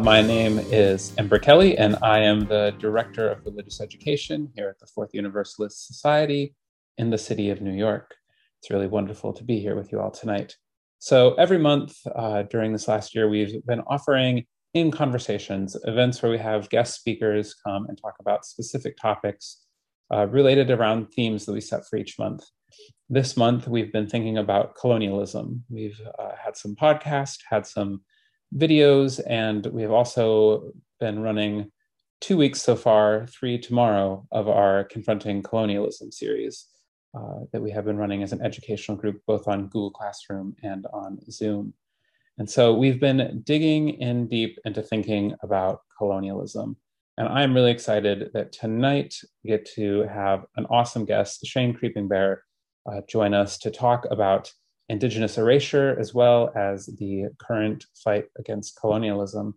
My name is Ember Kelly, and I am the Director of Religious Education here at the Fourth Universalist Society in the city of New York. It's really wonderful to be here with you all tonight. So every month during this last year, we've been offering In Conversations events where we have guest speakers come and talk about specific topics related around themes that we set for each month. This month, we've been thinking about colonialism. We've had some podcasts, had some videos, and we have also been running 2 weeks so far, 3 tomorrow, of our Confronting Colonialism series that we have been running as an educational group, both on Google Classroom and on Zoom. And so we've been digging in deep into thinking about colonialism. And I'm really excited that tonight we get to have an awesome guest, Shane Creepingbear, join us to talk about Indigenous erasure, as well as the current fight against colonialism.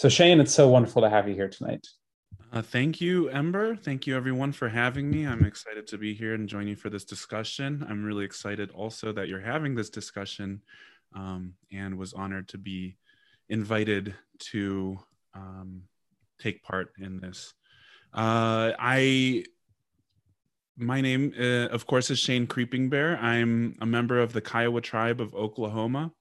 So Shane, it's so wonderful to have you here tonight. Thank you, Ember. Thank you, everyone, for having me. I'm excited to be here and join you for this discussion. I'm really excited also that you're having this discussion and was honored to be invited to take part in this. My name, of course, is Shane Creepingbear. I'm a member of the Kiowa tribe of Oklahoma.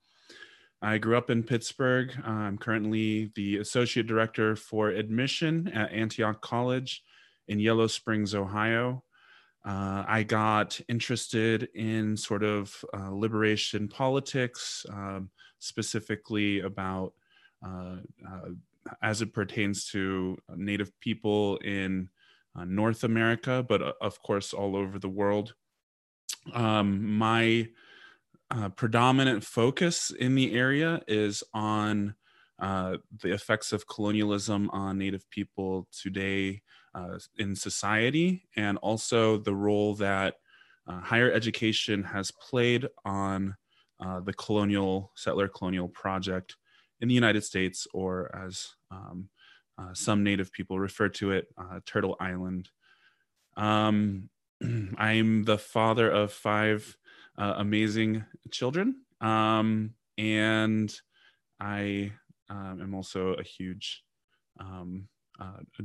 I grew up in Pittsburgh. I'm currently the Associate Director for Admission at Antioch College in Yellow Springs, Ohio. I got interested in sort of liberation politics, specifically about as it pertains to Native people in North America, but of course all over the world. My predominant focus in the area is on the effects of colonialism on Native people today in society, and also the role that higher education has played on the settler colonial project in the United States, or as some Native people refer to it, Turtle Island. I'm the father of 5 amazing children. And I am also a huge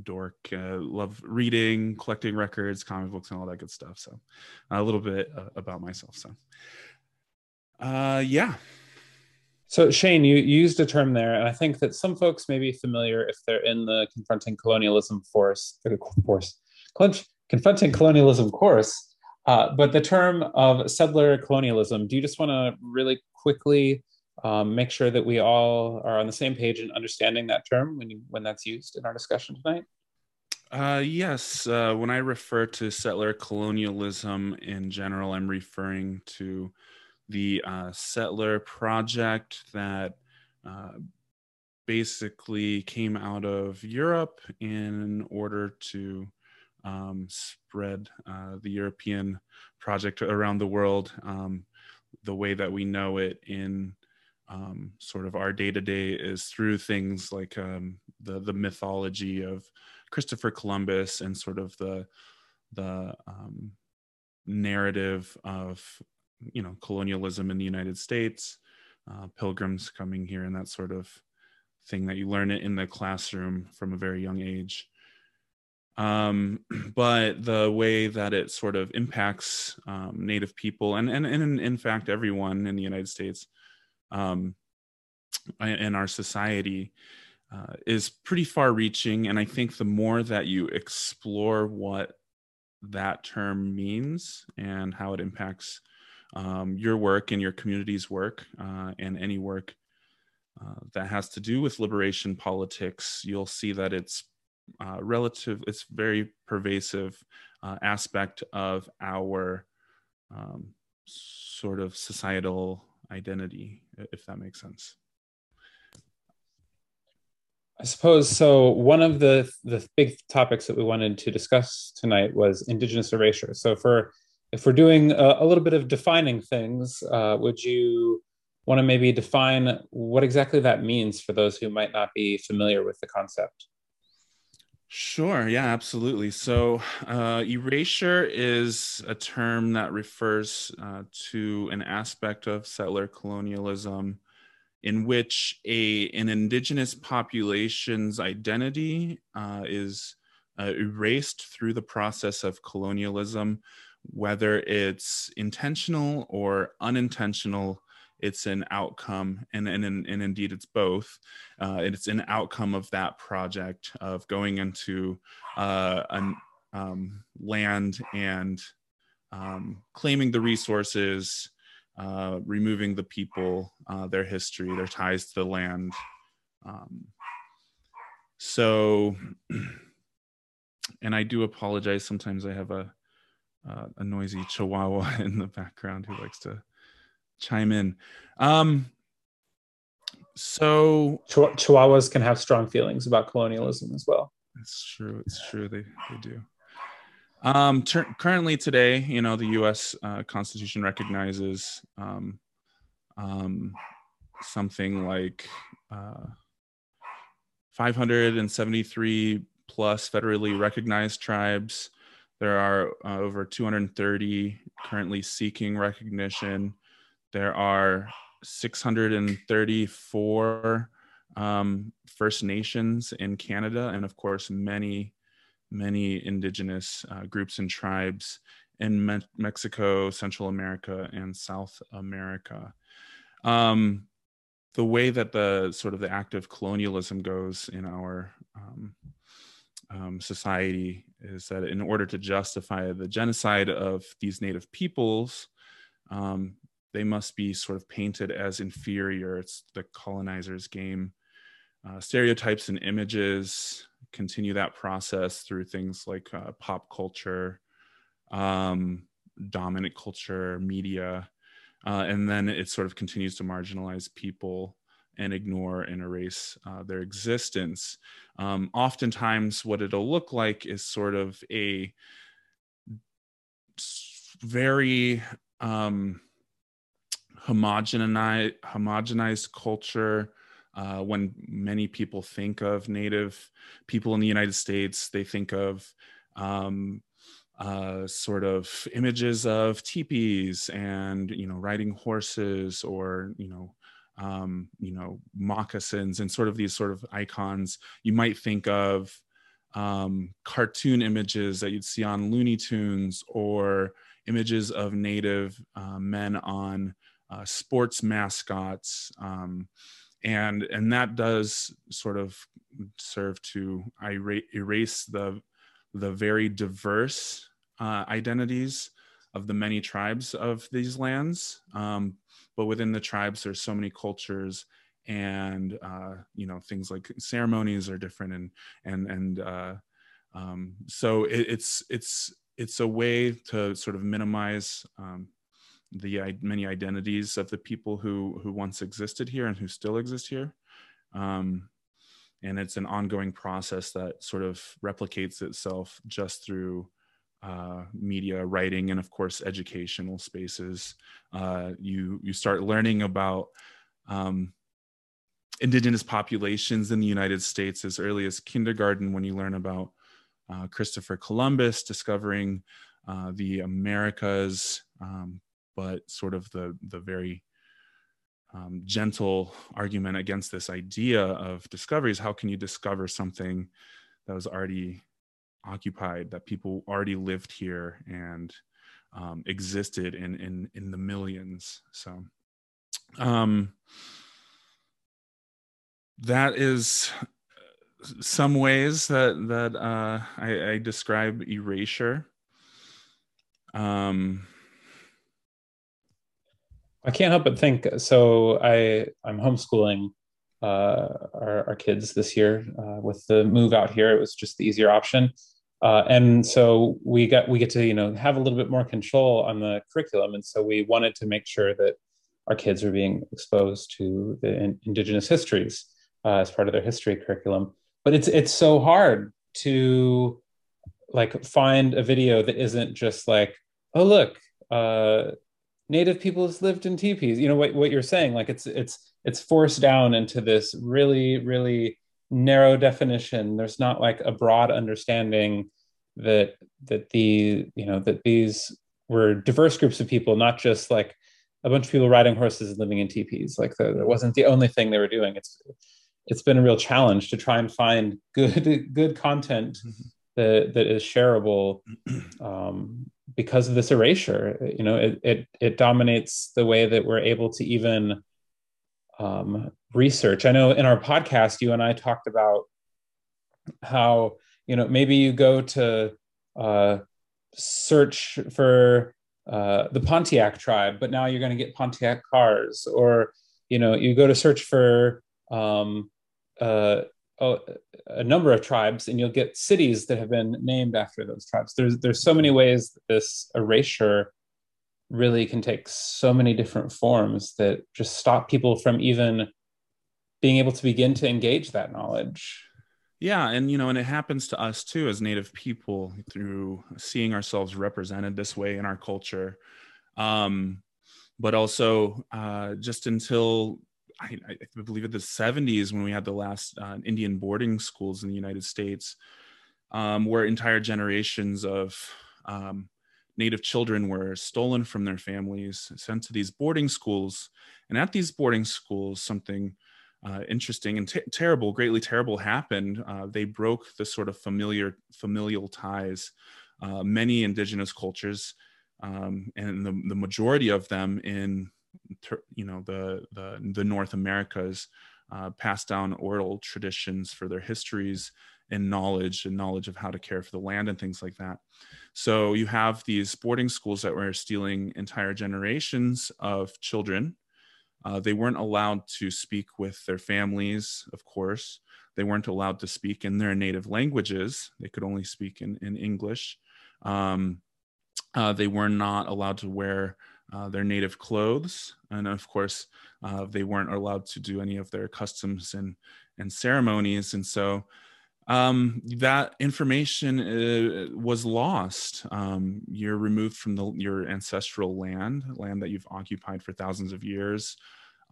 dork, love reading, collecting records, comic books, and all that good stuff. So a little bit about myself. So yeah. So Shane, you used a term there, and I think that some folks may be familiar if they're in the Confronting Colonialism course. But the term of settler colonialism, do you just want to really quickly make sure that we all are on the same page in understanding that term when that's used in our discussion tonight? Yes. When I refer to settler colonialism in general, I'm referring to the settler project that basically came out of Europe in order to spread the European project around the world, the way that we know it in sort of our day-to-day is through things like the mythology of Christopher Columbus and sort of the narrative of, you know, colonialism in the United States, pilgrims coming here, and that sort of thing that you learn it in the classroom from a very young age. But the way that it sort of impacts Native people and in fact everyone in the United States and our society is pretty far-reaching, and I think the more that you explore what that term means and how it impacts your work and your community's work and any work that has to do with liberation politics, you'll see that it's very pervasive aspect of our sort of societal identity, if that makes sense. I suppose so. One of the big topics that we wanted to discuss tonight was Indigenous erasure. So if we're doing a little bit of defining things, would you want to maybe define what exactly that means for those who might not be familiar with the concept? Sure, yeah, absolutely. So erasure is a term that refers to an aspect of settler colonialism in which an indigenous population's identity is erased through the process of colonialism, whether it's intentional or unintentional. It's an outcome, and indeed it's both. It's an outcome of that project of going into land and claiming the resources, removing the people, their history, their ties to the land. And I do apologize. Sometimes I have a noisy chihuahua in the background who likes to chime in. So Chihuahuas can have strong feelings about colonialism as well. That's true. It's true. They do. Currently today, you know, the U.S. Constitution recognizes something like 573 plus federally recognized tribes. There are over 230 currently seeking recognition. There are 634 First Nations in Canada, and of course, many, many indigenous groups and tribes in Mexico, Central America, and South America. The way that the act of colonialism goes in our society is that in order to justify the genocide of these native peoples, they must be sort of painted as inferior. It's the colonizer's game. Stereotypes and images continue that process through things like pop culture, dominant culture, media, and then it sort of continues to marginalize people and ignore and erase their existence. Oftentimes what it'll look like is sort of a very homogenized culture. When many people think of Native people in the United States, they think of sort of images of teepees and, you know, riding horses or, you know, moccasins and sort of these sort of icons. You might think of cartoon images that you'd see on Looney Tunes or images of Native men on sports mascots, and that does sort of serve to erase the very diverse identities of the many tribes of these lands. But within the tribes, there's so many cultures, and you know, things like ceremonies are different, and so it's a way to sort of minimize the many identities of the people who once existed here and who still exist here. And it's an ongoing process that sort of replicates itself just through media, writing, and of course, educational spaces. You start learning about indigenous populations in the United States as early as kindergarten, when you learn about Christopher Columbus discovering the Americas, but sort of the very gentle argument against this idea of discoveries. How can you discover something that was already occupied, that people already lived here and existed in the millions? So that is some ways that I describe erasure. I can't help but think, so I'm homeschooling our kids this year. With the move out here, it was just the easier option. And so we get to, you know, have a little bit more control on the curriculum. And so we wanted to make sure that our kids were being exposed to the indigenous histories. as part of their history curriculum. But it's so hard to like find a video that isn't just like, oh, look, Native peoples lived in teepees. You know, what you're saying, like it's forced down into this really, really narrow definition. There's not like a broad understanding that these were diverse groups of people, not just like a bunch of people riding horses and living in teepees. Like that wasn't the only thing they were doing. It's been a real challenge to try and find good content that is shareable because of this erasure. You know, it dominates the way that we're able to even research. I know in our podcast, you and I talked about how, you know, maybe you go to search for the Pontiac tribe, but now you're going to get Pontiac cars, or, you know, you go to search for a number of tribes and you'll get cities that have been named after those tribes. There's so many ways that this erasure really can take so many different forms that just stop people from even being able to begin to engage that knowledge. Yeah. And, you know, and it happens to us too, as Native people, through seeing ourselves represented this way in our culture. But also just until I believe in the 70s, when we had the last Indian boarding schools in the United States, where entire generations of Native children were stolen from their families, sent to these boarding schools. And at these boarding schools, something interesting and greatly terrible happened. They broke the sort of familial ties. Many indigenous cultures, and the majority of them in, you know, the North Americas, passed down oral traditions for their histories and knowledge of how to care for the land and things like that. So you have these boarding schools that were stealing entire generations of children. They weren't allowed to speak with their families, of course. They weren't allowed to speak in their native languages. They could only speak in English. They were not allowed to wear their native clothes. And of course, they weren't allowed to do any of their customs and ceremonies. And so that information was lost. You're removed from your ancestral land that you've occupied for thousands of years.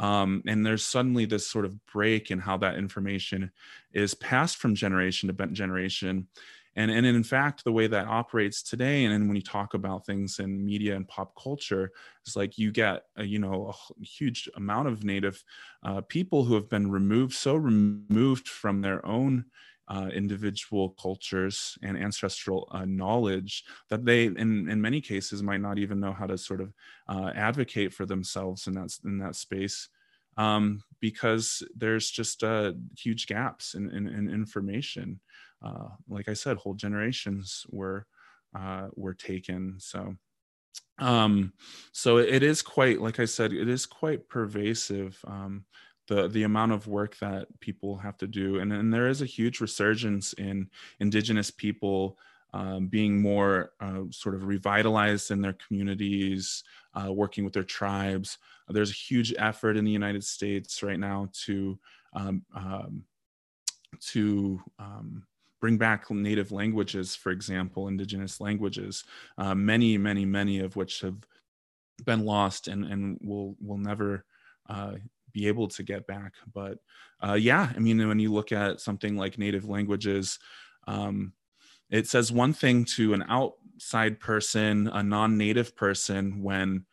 And there's suddenly this sort of break in how that information is passed from generation to generation. And in fact, the way that operates today, and when you talk about things in media and pop culture, it's like you get a huge amount of Native people who have been removed from their own individual cultures and ancestral knowledge, that they, in many cases, might not even know how to sort of advocate for themselves in that space, because there's just huge gaps in information. Like I said, whole generations were taken. So, so it is quite, like I said, it is quite pervasive. The amount of work that people have to do, and there is a huge resurgence in indigenous people being more sort of revitalized in their communities, working with their tribes. There's a huge effort in the United States right now to bring back native languages, for example, indigenous languages, many, many, many of which have been lost and will never be able to get back. But yeah, I mean, when you look at something like native languages, it says one thing to an outside person, a non-native person, when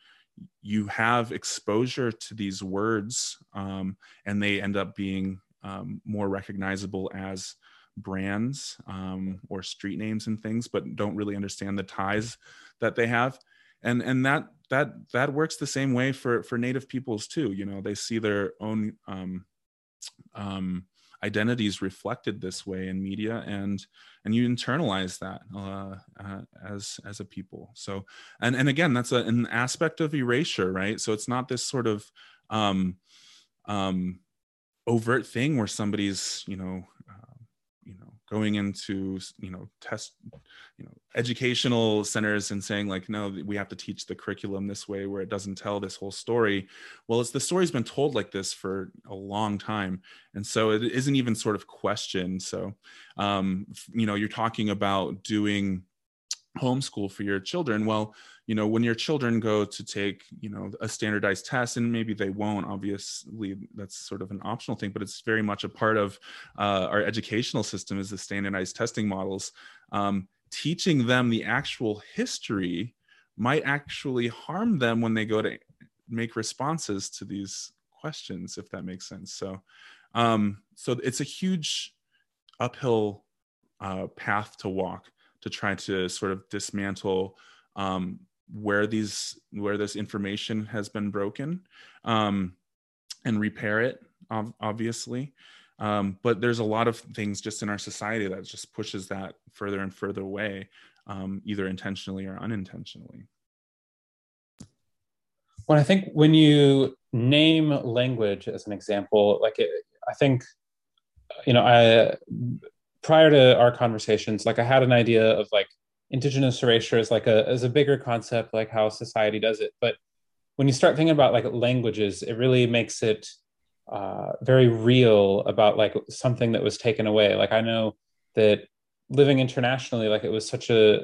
you have exposure to these words and they end up being more recognizable as brands or street names and things, but don't really understand the ties that they have, and that works the same way for Native peoples too. You know, they see their own identities reflected this way in media, and you internalize that as a people. So and again, that's an aspect of erasure, right? So it's not this sort of overt thing where somebody's going into, educational centers and saying like, no, we have to teach the curriculum this way where it doesn't tell this whole story. Well, it's the story's been told like this for a long time. And so it isn't even sort of questioned. So, you're talking about doing homeschool for your children. Well, when your children go to take, a standardized test, and maybe they won't, obviously that's sort of an optional thing, but it's very much a part of our educational system is the standardized testing models. Teaching them the actual history might actually harm them when they go to make responses to these questions, if that makes sense. So, so it's a huge uphill path to walk to try to sort of dismantle where this information has been broken and repair it, obviously. But there's a lot of things just in our society that just pushes that further and further away, either intentionally or unintentionally. Well, I think when you name language as an example, prior to our conversations, I had an idea of indigenous erasure as a bigger concept, how society does it. But when you start thinking about languages, it really makes it very real about something that was taken away. I know that living internationally, it was such a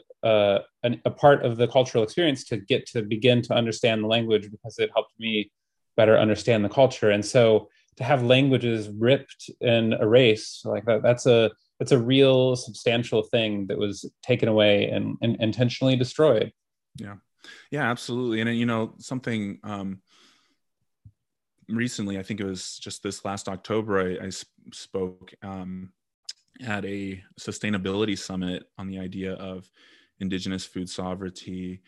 part of the cultural experience to get to begin to understand the language, because it helped me better understand the culture. And so to have languages ripped and erased that's a real substantial thing that was taken away and intentionally destroyed. Yeah, absolutely. And something recently, I think it was just this last October, I spoke at a sustainability summit on the idea of indigenous food sovereignty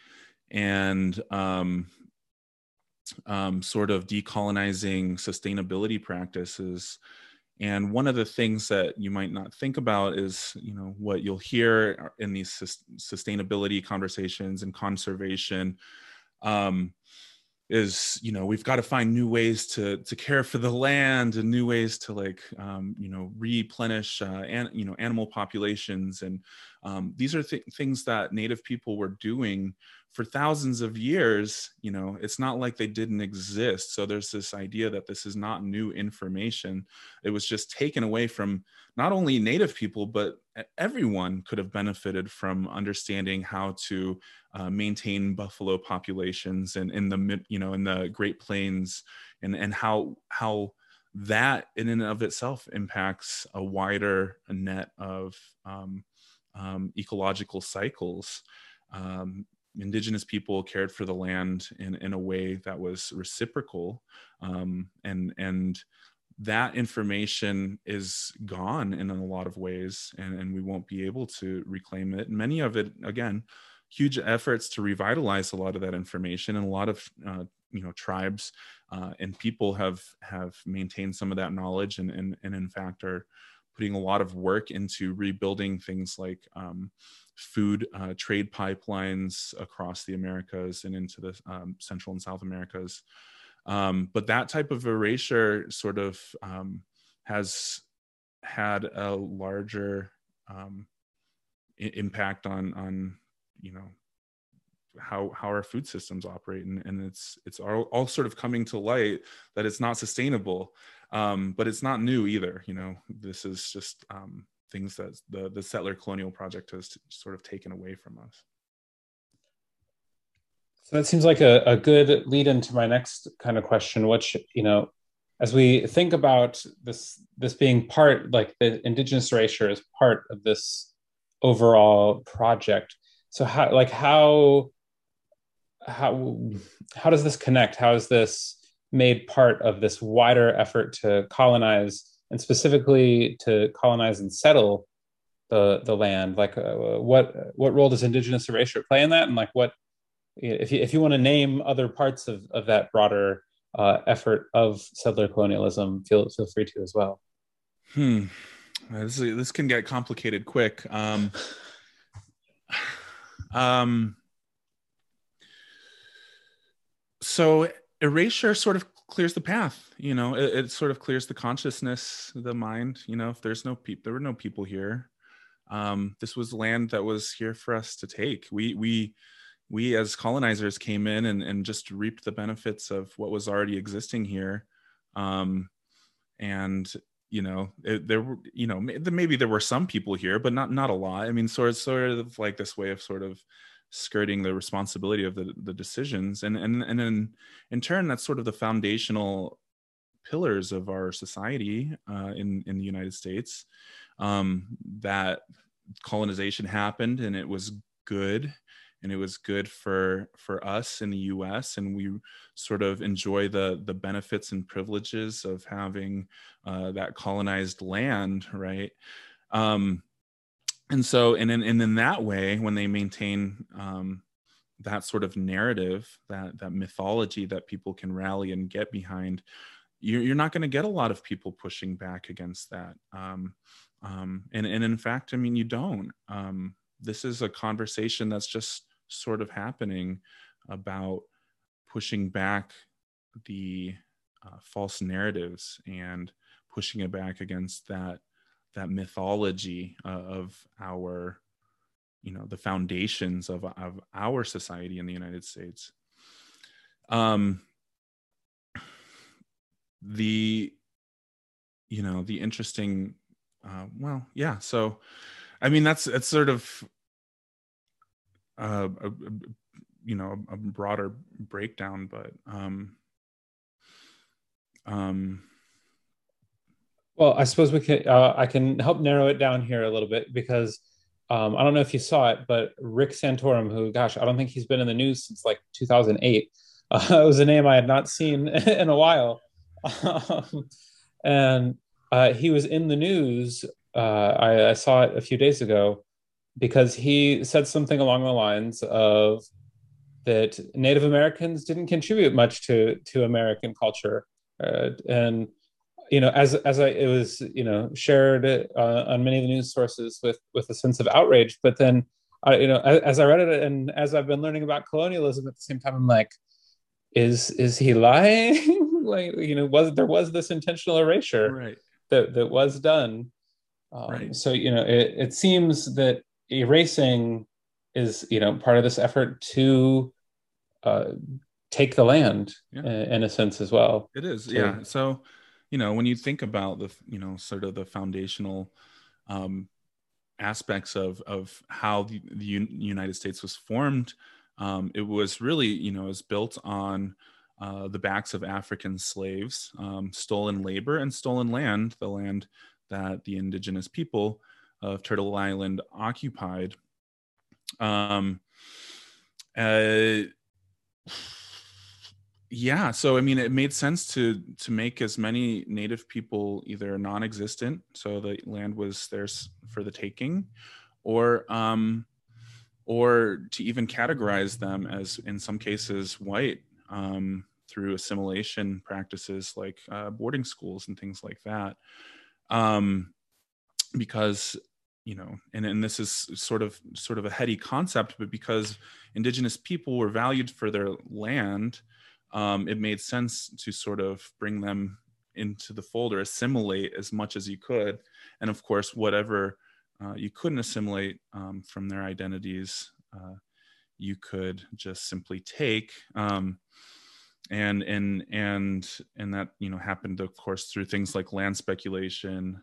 and sort of decolonizing sustainability practices. And one of the things that you might not think about is, what you'll hear in these sustainability conversations and conservation is, we've got to find new ways to care for the land and new ways to replenish animal populations. And these are things that Native people were doing for thousands of years. It's not like they didn't exist. So there's this idea that this is not new information. It was just taken away from not only Native people, but everyone could have benefited from understanding how to maintain buffalo populations and in the Great Plains, and how that in and of itself impacts a wider net of ecological cycles. Indigenous people cared for the land in a way that was reciprocal, and that information is gone in a lot of ways, and we won't be able to reclaim it. And many of it, again, huge efforts to revitalize a lot of that information, and a lot of tribes and people have maintained some of that knowledge, and in fact are putting a lot of work into rebuilding things like food trade pipelines across the Americas and into the Central and South Americas. But that type of erasure sort of has had a larger impact on how our food systems operate, and it's all sort of coming to light that it's not sustainable, but it's not new either. This is just things that the settler colonial project has sort of taken away from us. So that seems like a good lead into my next kind of question, which, as we think about this being part, the indigenous erasure is part of this overall project. So how does this connect? How is this made part of this wider effort to colonize, and specifically to colonize and settle the land? What role does indigenous erasure play in that? And what, if you want to name other parts of that broader effort of settler colonialism, feel free to as well. This can get complicated quick. So erasure sort of clears the path, it sort of clears the consciousness, the mind. If there were no people here, This was land that was here for us to take. We as colonizers came in and just reaped the benefits of what was already existing here. And you know, there were, you know, maybe there were some people here, but not a lot. I mean, so it's sort of like this way of sort of skirting the responsibility of the decisions, and then in turn, that's sort of the foundational pillars of our society in the United States. That colonization happened, and it was good, and it was good for us in the US, and we sort of enjoy the benefits and privileges of having that colonized land, right? And so, and in that way, when they maintain that sort of narrative, that mythology that people can rally and get behind, you're not going to get a lot of people pushing back against that. And in fact, I mean, you don't. This is a conversation that's just sort of happening about pushing back the false narratives and pushing it back against that mythology of our, you know, the foundations of our society in the United States. The interesting, well, yeah. So, I mean, that's sort of, a broader breakdown, but, well, I suppose we can. I can help narrow it down here a little bit, because I don't know if you saw it, but Rick Santorum, who, gosh, I don't think he's been in the news since like 2008. It was a name I had not seen in a while, and he was in the news. I saw it a few days ago because he said something along the lines of that Native Americans didn't contribute much to American culture, and you know, as it was, you know, shared on many of the news sources with a sense of outrage. But then, as I read it and as I've been learning about colonialism at the same time, I'm like, is he lying? Like, you know, was this intentional erasure, right, that was done? Right. So, you know, it seems that erasing is, you know, part of this effort to take the land, yeah, in a sense as well. It is, yeah. So, you know, when you think about the, you know, sort of the foundational aspects of how the United States was formed, it was really, you know, is built on the backs of African slaves, stolen labor, and stolen land, the land that the indigenous people of Turtle Island occupied. Yeah, so I mean, it made sense to make as many Native people either non-existent, so the land was theirs for the taking, or to even categorize them as, in some cases, white, through assimilation practices like boarding schools and things like that, because, you know, and this is sort of a heady concept, but because indigenous people were valued for their land, it made sense to sort of bring them into the fold or assimilate as much as you could. And of course, whatever you couldn't assimilate from their identities, you could just simply take. And that, you know, happened, of course, through things like land speculation.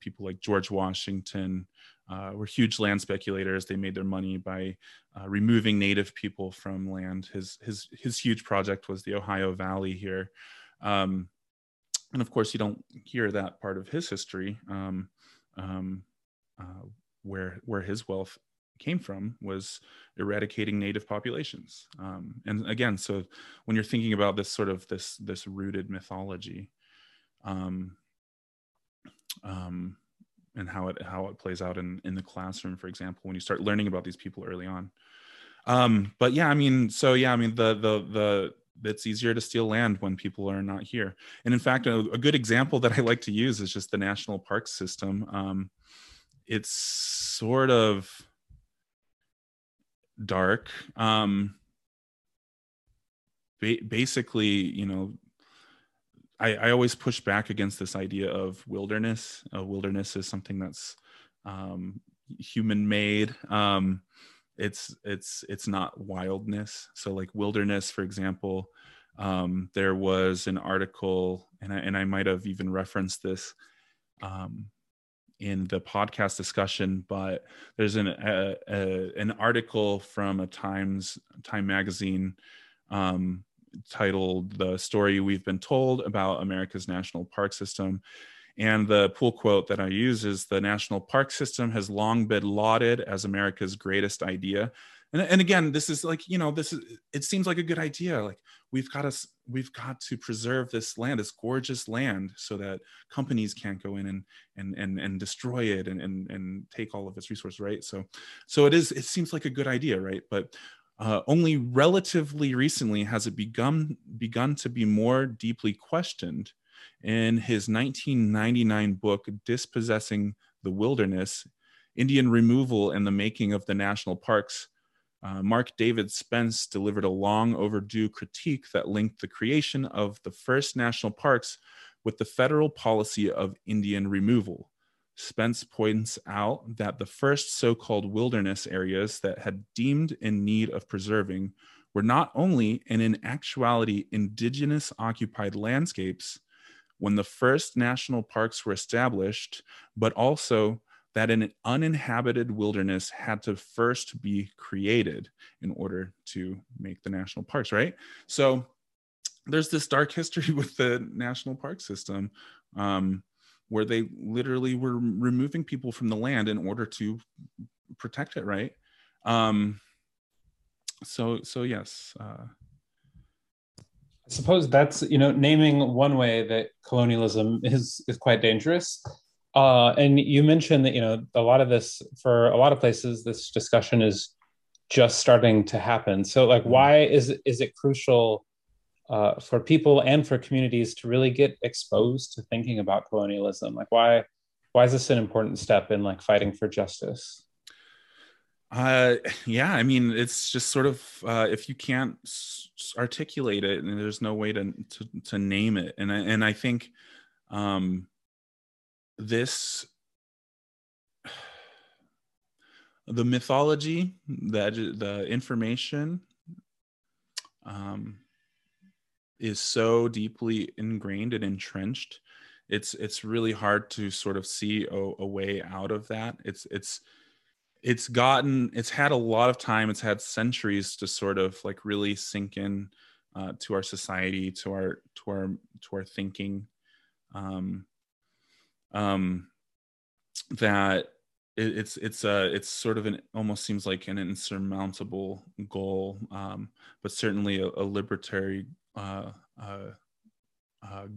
People like George Washington were huge land speculators. They made their money by removing Native people from land. His huge project was the Ohio Valley here. And of course, you don't hear that part of his history, where his wealth came from was eradicating Native populations. And again, so when you're thinking about this sort of this rooted mythology, and how it plays out in the classroom, for example, when you start learning about these people early on. But yeah, I mean, so yeah, I mean, it's easier to steal land when people are not here. And in fact, a good example that I like to use is just the national park system. It's sort of dark. Basically, you know, I always push back against this idea of wilderness. Wilderness is something that's human-made. It's not wildness. So like wilderness, for example, there was an article, and I might have even referenced this in the podcast discussion, but there's an article from a Time magazine titled "The Story We've Been Told About America's National Park System." And the pull quote that I use is, "The national park system has long been lauded as America's greatest idea." And again, this is like, you know, this is, it seems like a good idea. Like we've got to preserve this land, this gorgeous land, so that companies can't go in and destroy it and take all of its resources, right? So it seems like a good idea, right? But only relatively recently has it begun to be more deeply questioned. In his 1999 book, Dispossessing the Wilderness, Indian Removal and the Making of the National Parks, Mark David Spence delivered a long overdue critique that linked the creation of the first national parks with the federal policy of Indian removal. Spence points out that the first so-called wilderness areas that had deemed in need of preserving were not only and in actuality indigenous occupied landscapes when the first national parks were established, but also that an uninhabited wilderness had to first be created in order to make the national parks, right? So there's this dark history with the national park system where they literally were removing people from the land in order to protect it, right? So yes. I suppose that's, you know, naming one way that colonialism is quite dangerous. And you mentioned that, you know, a lot of this, for a lot of places, this discussion is just starting to happen. So like, why is it crucial for people and for communities to really get exposed to thinking about colonialism? Like, why is this an important step in like fighting for justice? Yeah, I mean, it's just sort of, if you can't articulate it, and there's no way to name it. And I think the mythology, the information is so deeply ingrained and entrenched. It's really hard to sort of see a way out of that. It's had a lot of time, it's had centuries to sort of like really sink in to our society, to our thinking, that it's sort of an, almost seems like an insurmountable goal, but certainly a libertary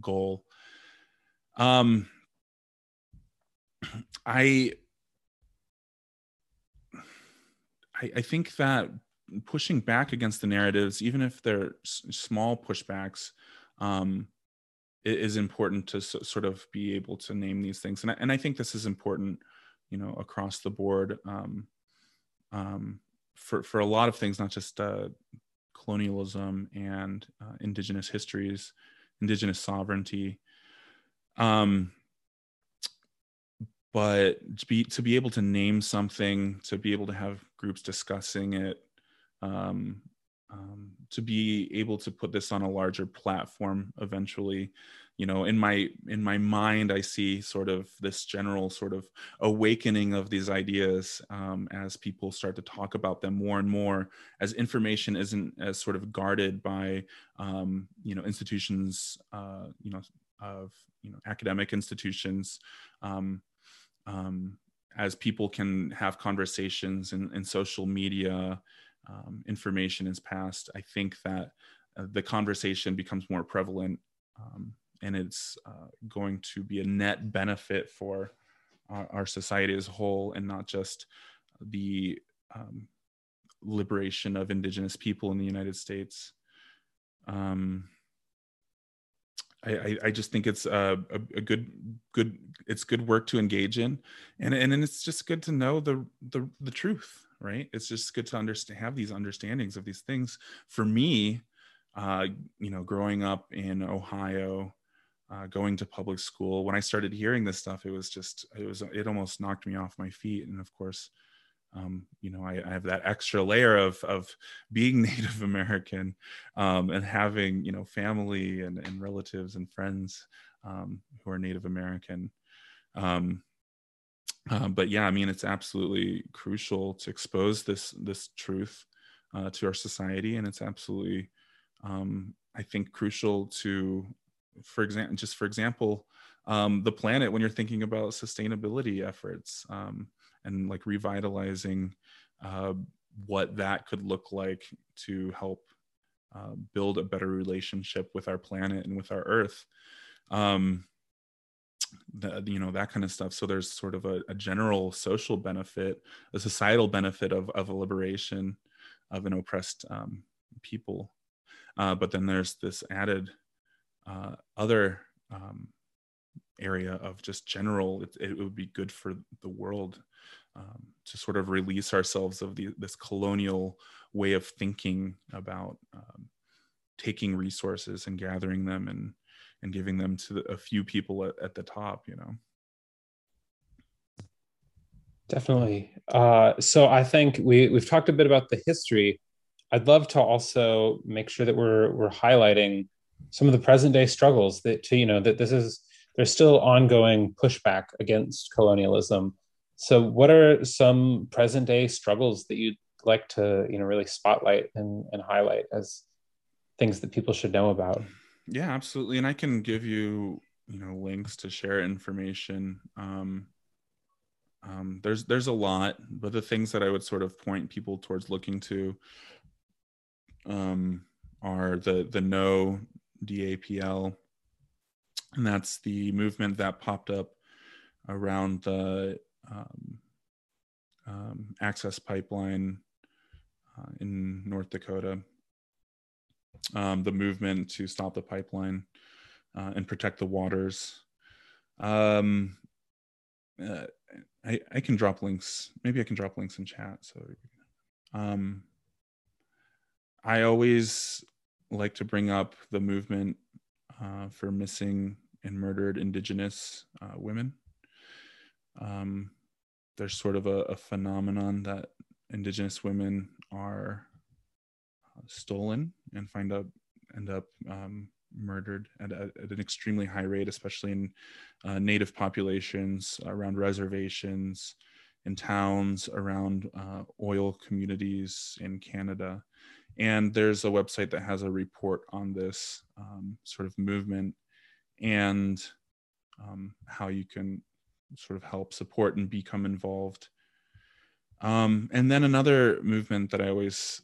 goal. I think that pushing back against the narratives, even if they're small pushbacks, it is important to sort of be able to name these things. And I think this is important, you know, across the board for a lot of things, not just colonialism and indigenous histories, indigenous sovereignty. But to be able to name something, to be able to have groups discussing it, to be able to put this on a larger platform eventually, you know, in my mind, I see sort of this general sort of awakening of these ideas as people start to talk about them more and more, as information isn't as sort of guarded by, you know, institutions, academic institutions, as people can have conversations in social media, information is passed. I think that the conversation becomes more prevalent, and it's going to be a net benefit for our society as a whole, and not just the liberation of indigenous people in the United States. I just think it's a good. It's good work to engage in, and it's just good to know the truth, right? It's just good to have these understandings of these things. For me, you know, growing up in Ohio, going to public school. When I started hearing this stuff, it was just, it almost knocked me off my feet. And of course, you know, I have that extra layer of being Native American, and having, you know, family and relatives and friends who are Native American. But yeah, I mean, it's absolutely crucial to expose this truth to our society. And it's absolutely, I think, crucial to, for example, the planet when you're thinking about sustainability efforts and like revitalizing what that could look like to help build a better relationship with our planet and with our earth. You know, that kind of stuff. So there's sort of a general social benefit, a societal benefit of a liberation of an oppressed people. But then there's this added other area of just general, it would be good for the world to sort of release ourselves of this colonial way of thinking about taking resources and gathering them and giving them to a few people at the top, you know. Definitely. So I think we've talked a bit about the history. I'd love to also make sure that we're highlighting some of the present day struggles there's still ongoing pushback against colonialism. So what are some present day struggles that you'd like to, you know, really spotlight and highlight as things that people should know about? Yeah, absolutely. And I can give you, you know, links to share information. There's a lot, but the things that I would sort of point people towards looking to are the No DAPL. And that's the movement that popped up around the Access Pipeline in North Dakota. The movement to stop the pipeline and protect the waters. I can drop links. Maybe I can drop links in chat. So I always like to bring up the movement for missing and murdered Indigenous women. There's sort of a phenomenon that Indigenous women are stolen and end up murdered at an extremely high rate, especially in Native populations, around reservations, in towns, around oil communities in Canada. And there's a website that has a report on this sort of movement and how you can sort of help support and become involved. And then another movement that I always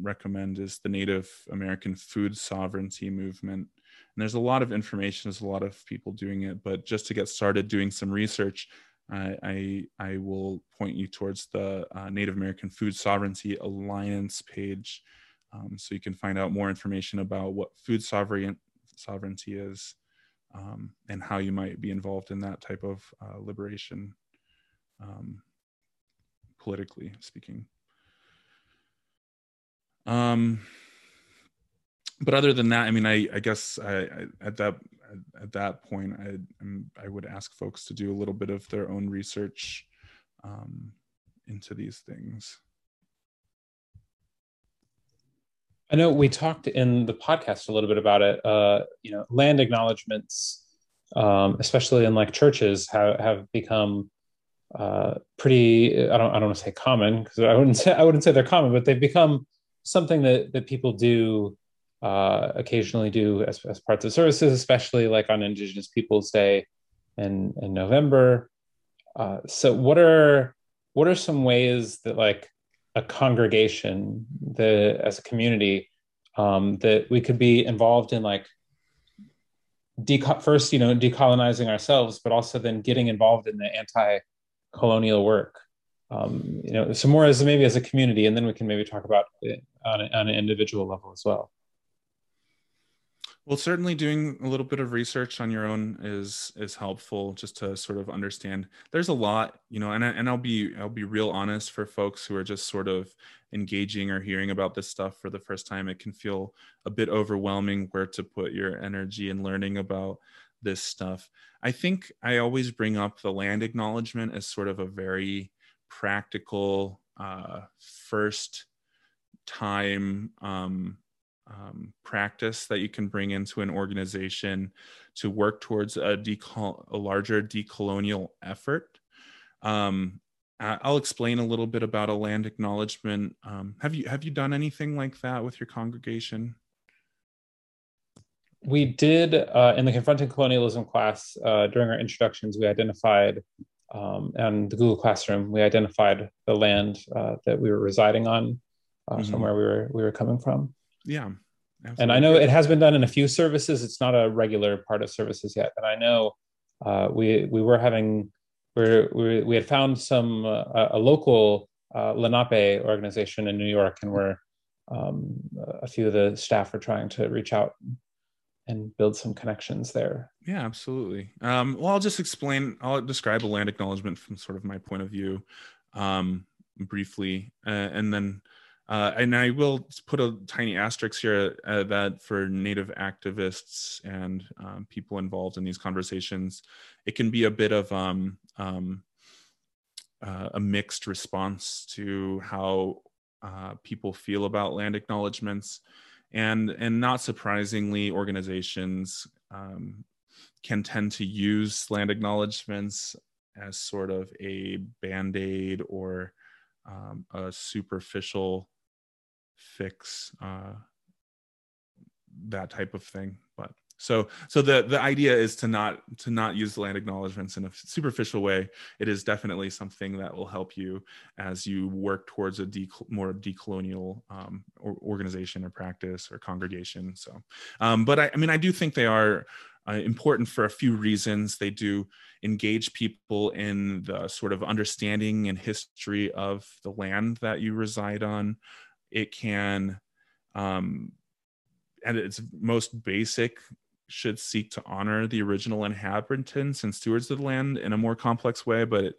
recommend is the Native American Food Sovereignty movement. And there's a lot of information, there's a lot of people doing it, but just to get started doing some research, I will point you towards the Native American Food Sovereignty Alliance page, so you can find out more information about what food sovereignty is and how you might be involved in that type of liberation, politically speaking. But other than that, I mean, I guess at that point, I would ask folks to do a little bit of their own research into these things. I know we talked in the podcast a little bit about it. You know, land acknowledgements, especially in like churches, have become pretty. I don't want to say common, because I wouldn't say they're common, but they've become something that people do occasionally do as parts of services, especially like on Indigenous Peoples Day and in November. So what are some ways that like a congregation, as a community, that we could be involved in like first, you know, decolonizing ourselves, but also then getting involved in the anti-colonial work? You know, some more as maybe as a community, and then we can maybe talk about it on an individual level as well. Well, certainly doing a little bit of research on your own is helpful, just to sort of understand. There's a lot, you know, and I'll be real honest, for folks who are just sort of engaging or hearing about this stuff for the first time, it can feel a bit overwhelming where to put your energy in learning about this stuff. I think I always bring up the land acknowledgement as sort of a very practical first time practice that you can bring into an organization to work towards a larger decolonial effort. I'll explain a little bit about a land acknowledgement. Have you done anything like that with your congregation? We did in the Confronting Colonialism class during our introductions. We identified and the Google Classroom. We identified the land that we were residing on, from where we were coming from. Yeah, absolutely. And I know it has been done in a few services. It's not a regular part of services yet. And I know we had found some a local Lenape organization in New York, and where a few of the staff were trying to reach out and build some connections there. Yeah, absolutely. Well, I'll describe a land acknowledgement from sort of my point of view briefly, and then and I will put a tiny asterisk here that for Native activists and people involved in these conversations, it can be a bit of a mixed response to how people feel about land acknowledgements. And not surprisingly, organizations can tend to use land acknowledgements as sort of a band-aid or a superficial fix, that type of thing. But so the idea is to not use land acknowledgements in a superficial way. It is definitely something that will help you as you work towards a more decolonial organization or practice or congregation. So, but I mean, I do think they are important for a few reasons. They do engage people in the sort of understanding and history of the land that you reside on. It can, at its most basic, should seek to honor the original inhabitants and stewards of the land in a more complex way, but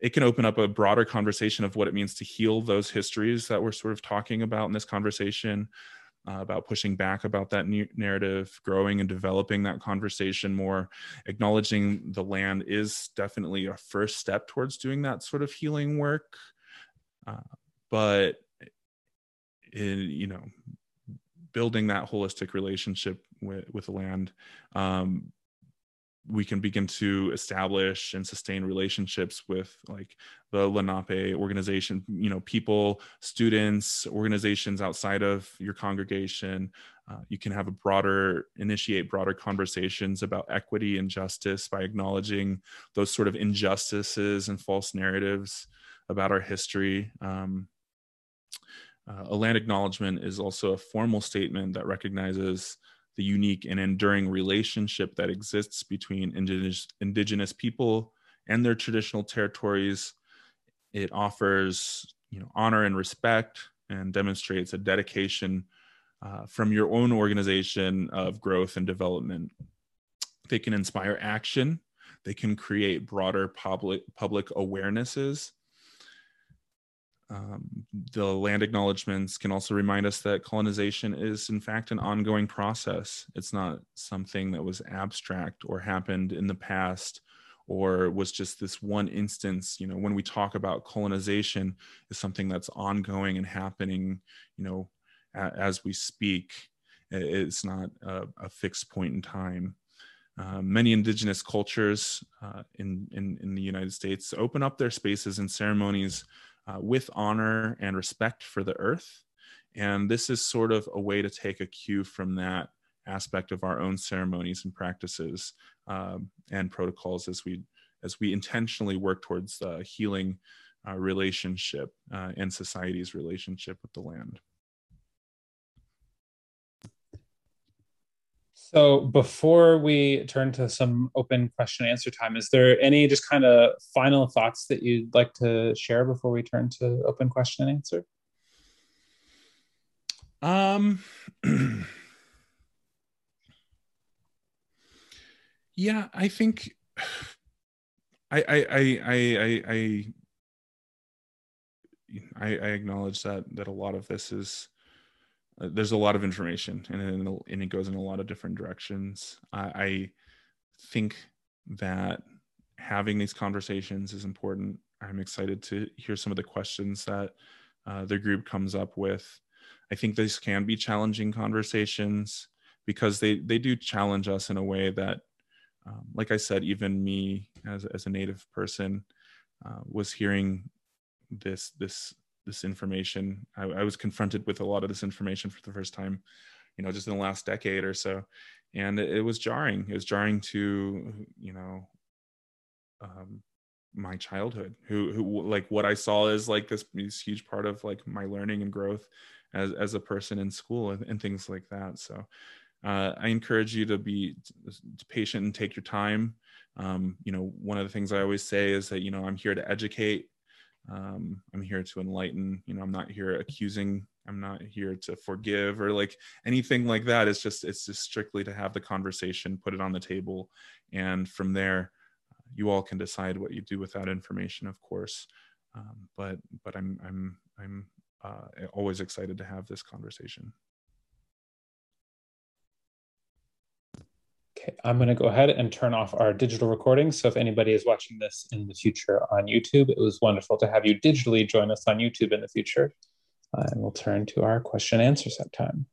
it can open up a broader conversation of what it means to heal those histories that we're sort of talking about in this conversation, about pushing back about that narrative, growing and developing that conversation more. Acknowledging the land is definitely a first step towards doing that sort of healing work, but building that holistic relationship with the land, we can begin to establish and sustain relationships with like the Lenape organization, people, students, organizations outside of your congregation. You can have initiate broader conversations about equity and justice by acknowledging those sort of injustices and false narratives about our history. A land acknowledgement is also a formal statement that recognizes the unique and enduring relationship that exists between indigenous people and their traditional territories. It offers honor and respect, and demonstrates a dedication from your own organization of growth and development. They can inspire action. They can create broader public awarenesses. The land acknowledgements can also remind us that colonization is, in fact, an ongoing process. It's not something that was abstract or happened in the past or was just this one instance. When we talk about colonization, it's something that's ongoing and happening, as we speak. It's not a fixed point in time. Many indigenous cultures in the United States open up their spaces and ceremonies with honor and respect for the earth. And this is sort of a way to take a cue from that aspect of our own ceremonies and practices and protocols as we intentionally work towards healing our relationship and society's relationship with the land. So before we turn to some open question and answer time, is there any just kind of final thoughts that you'd like to share before we turn to open question and answer? Yeah, I think I acknowledge that a lot of this is There's a lot of information, and it goes in a lot of different directions. I think that having these conversations is important. I'm excited to hear some of the questions that the group comes up with. I think these can be challenging conversations because they do challenge us in a way that, like I said, even me as a Native person was hearing this information. I was confronted with a lot of this information for the first time, just in the last decade or so. And it was jarring. It was jarring to, my childhood, who like what I saw is like this huge part of like my learning and growth as a person in school and things like that. So I encourage you to be patient and take your time. One of the things I always say is that, I'm here to educate. I'm here to enlighten. I'm not here accusing. I'm not here to forgive or like anything like that. It's just strictly to have the conversation, put it on the table. And from there, you all can decide what you do with that information, of course. But I'm always excited to have this conversation. Okay, I'm going to go ahead and turn off our digital recording. So if anybody is watching this in the future on YouTube, it was wonderful to have you digitally join us on YouTube in the future. And we'll turn to our question and answer set time.